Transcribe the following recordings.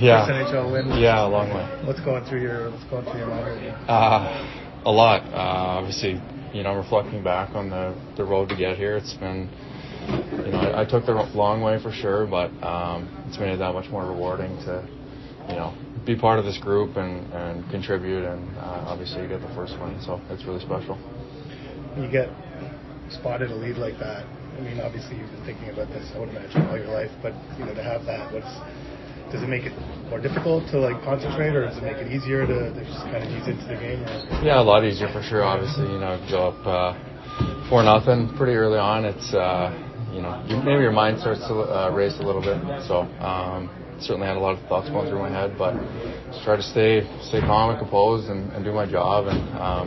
Yeah. NHL win. Yeah, a long way. What's going through your mind? A lot. Obviously, reflecting back on the road to get here, it's been, I took the long way for sure, but it's made it that much more rewarding to, be part of this group and contribute, and obviously you get the first one, so it's really special. You get spotted a lead like that. I mean, obviously you've been thinking about this, I would imagine, all your life, but to have that, does it make it more difficult to concentrate, or does it make it easier to just kind of ease into the game? Or? Yeah, a lot easier for sure. Obviously, go up 4-0 pretty early on. It's maybe your mind starts to race a little bit. So certainly had a lot of thoughts going through my head, but just try to stay calm and composed and do my job. And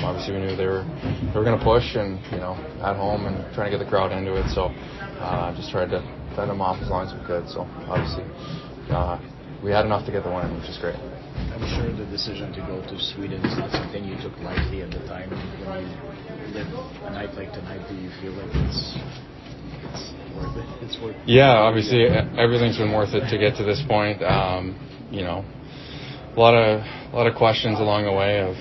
obviously we knew they were going to push, and at home and trying to get the crowd into it. So just tried to fend them off as long as we could. So obviously. We had enough to get the win, which is great. I'm sure the decision to go to Sweden is not something you took lightly at the time. When you live a night like tonight, do you feel like it's worth it? It's worth it. Yeah, obviously everything's been worth it to get to this point. A lot of questions along the way of,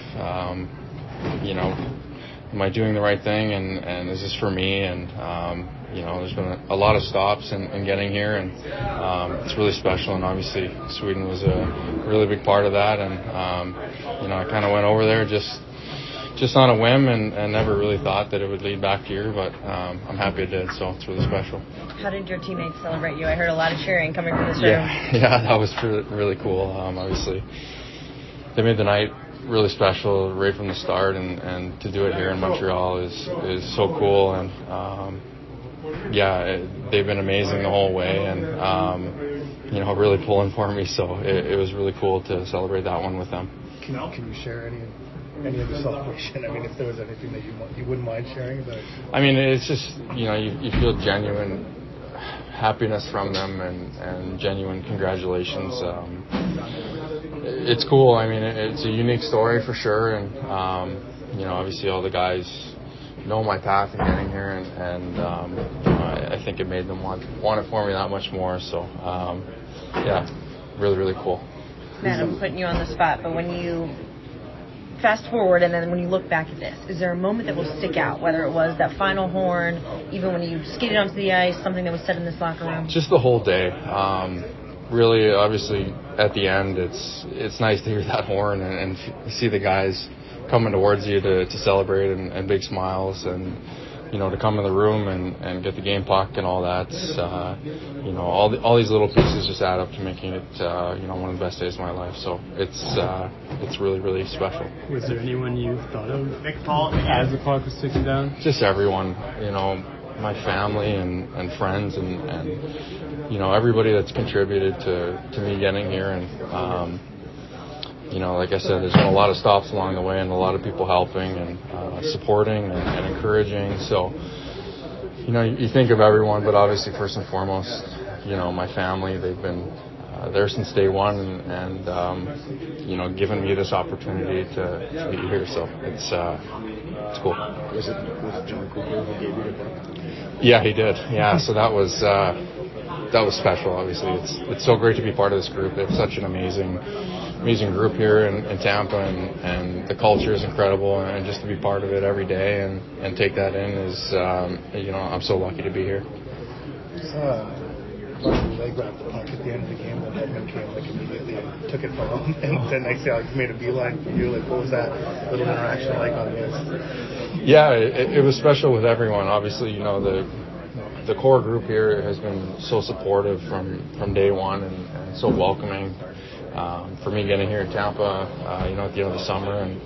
am I doing the right thing, and is this for me? And there's been a lot of stops in getting here, and it's really special. And obviously, Sweden was a really big part of that. And I kind of went over there just on a whim, and never really thought that it would lead back here. But I'm happy it did, so it's really special. How did your teammates celebrate you? I heard a lot of cheering coming from this room. Yeah, that was really cool. Obviously, they made the night really special right from the start, and to do it here in Montreal is so cool. And they've been amazing the whole way, and really pulling for me, so it was really cool to celebrate that one with them. Can you share any of the celebration? I mean, if there was anything that you wouldn't mind sharing? But I mean, it's just you feel genuine happiness from them, and genuine congratulations. It's cool. I mean, it's a unique story for sure, and obviously all the guys know my path in getting here, and I think it made them want it for me that much more. So, really, really cool. Matt, I'm putting you on the spot, but when you fast forward and then when you look back at this, is there a moment that will stick out, whether it was that final horn, even when you skated onto the ice, something that was said in this locker room? Just the whole day. Really, obviously, at the end, it's nice to hear that horn and see the guys coming towards you to celebrate, and big smiles, and to come in the room and get the game puck and all that. All these little pieces just add up to making it one of the best days of my life. So it's really, really special. Was there anyone you thought of, Nick Paul, as the puck was ticking down? Just everyone, my family and friends and everybody that's contributed to me getting here, and like I said, there's been a lot of stops along the way, and a lot of people helping and supporting and encouraging. So, you think of everyone, but obviously first and foremost, my family. They've been there since day one, and given me this opportunity to be here. So it's cool. Was it John Cooper who gave you the book? Yeah, he did. Yeah, so that was. That was special. Obviously, it's so great to be part of this group. They have such an amazing group here in Tampa, and the culture is incredible, and just to be part of it every day and take that in is I'm so lucky to be here. I grabbed the puck at the end of the game that Edmund came like immediately and took it from him. And the next day, like, made a beeline for you. Like, what was that little interaction like on this? Yeah, it was special with everyone. Obviously, you know, the core group here has been so supportive from day one and so welcoming. For me getting here in Tampa, you know, at the end of the summer, and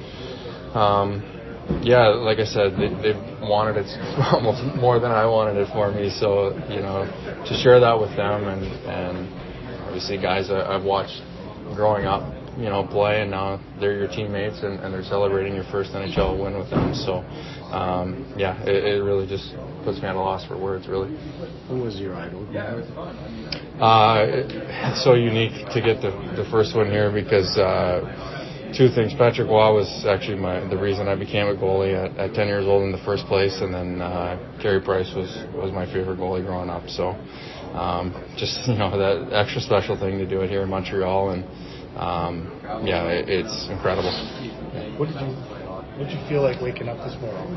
yeah, like I said, they wanted it almost more than I wanted it for me. So, you know, to share that with them, and obviously guys I've watched growing up, you know, play, and now they're your teammates, and they're celebrating your first NHL win with them. So, yeah, it really just puts me at a loss for words, really. Who was your idol? It's so unique to get the first one here because two things. Patrick Waugh was actually the reason I became a goalie at 10 years old in the first place, and then Carey Price was my favorite goalie growing up. So just, you know, that extra special thing to do it here in Montreal, and yeah, it's incredible. What did you feel like waking up this morning?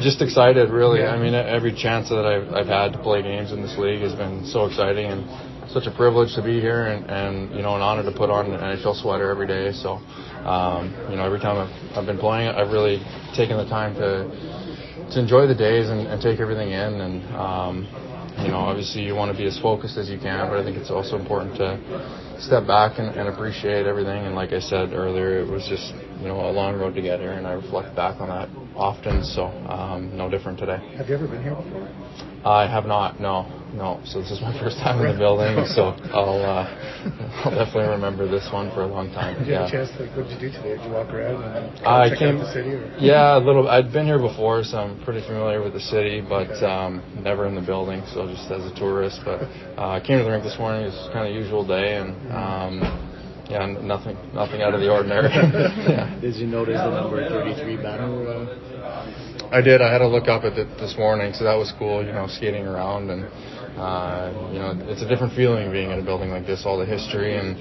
Just excited, really. Yeah. I mean, every chance that I've had to play games in this league has been so exciting, and such a privilege to be here, and you know, an honor to put on an NHL sweater every day. So, you know, every time I've been playing, I've really taken the time to enjoy the days and take everything in, and you know, obviously you want to be as focused as you can, but I think it's also important to step back and appreciate everything. And like I said earlier, it was just, you know, a long road to get here, and I reflect back on that often, so no different today. Have you ever been here before? I have not, no. So this is my first time in the building, so I'll definitely remember this one for a long time. Did you have a chance to, what did you do today? Did you walk around and check out the city? Or? Yeah, a little. I'd been here before, so I'm pretty familiar with the city, but never in the building, so just as a tourist. But I came to the rink this morning. It's kind of usual day, and yeah, nothing out of the ordinary. Yeah. Did you notice the number 33 banner? I did. I had a look up at it this morning, so that was cool. You know, skating around, and you know, it's a different feeling being in a building like this. All the history and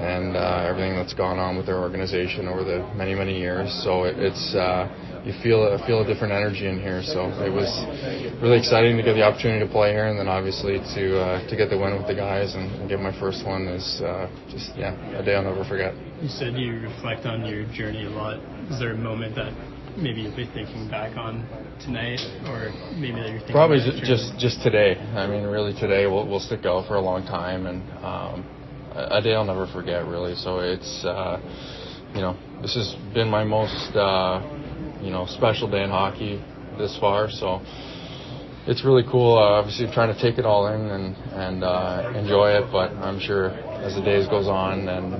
everything that's gone on with their organization over the many years. So it's. You feel a different energy in here, so it was really exciting to get the opportunity to play here, and then obviously to get the win with the guys and get my first one is just, yeah, a day I'll never forget. You said you reflect on your journey a lot. Is there a moment that maybe you'll be thinking back on tonight, or maybe that you're thinking probably just today? I mean, really today will stick out for a long time, and a day I'll never forget, really. So it's you know, this has been my most you know, special day in hockey this far, so it's really cool. Obviously, I'm trying to take it all in and enjoy it, but I'm sure as the days goes on and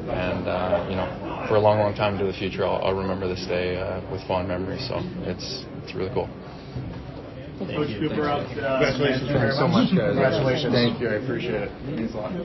you know, for a long time into the future, I'll remember this day with fond memories. So it's really cool. Coach Cooper, congratulations. Thank you so much, guys. Congratulations. Thank you. I appreciate it. It means a lot.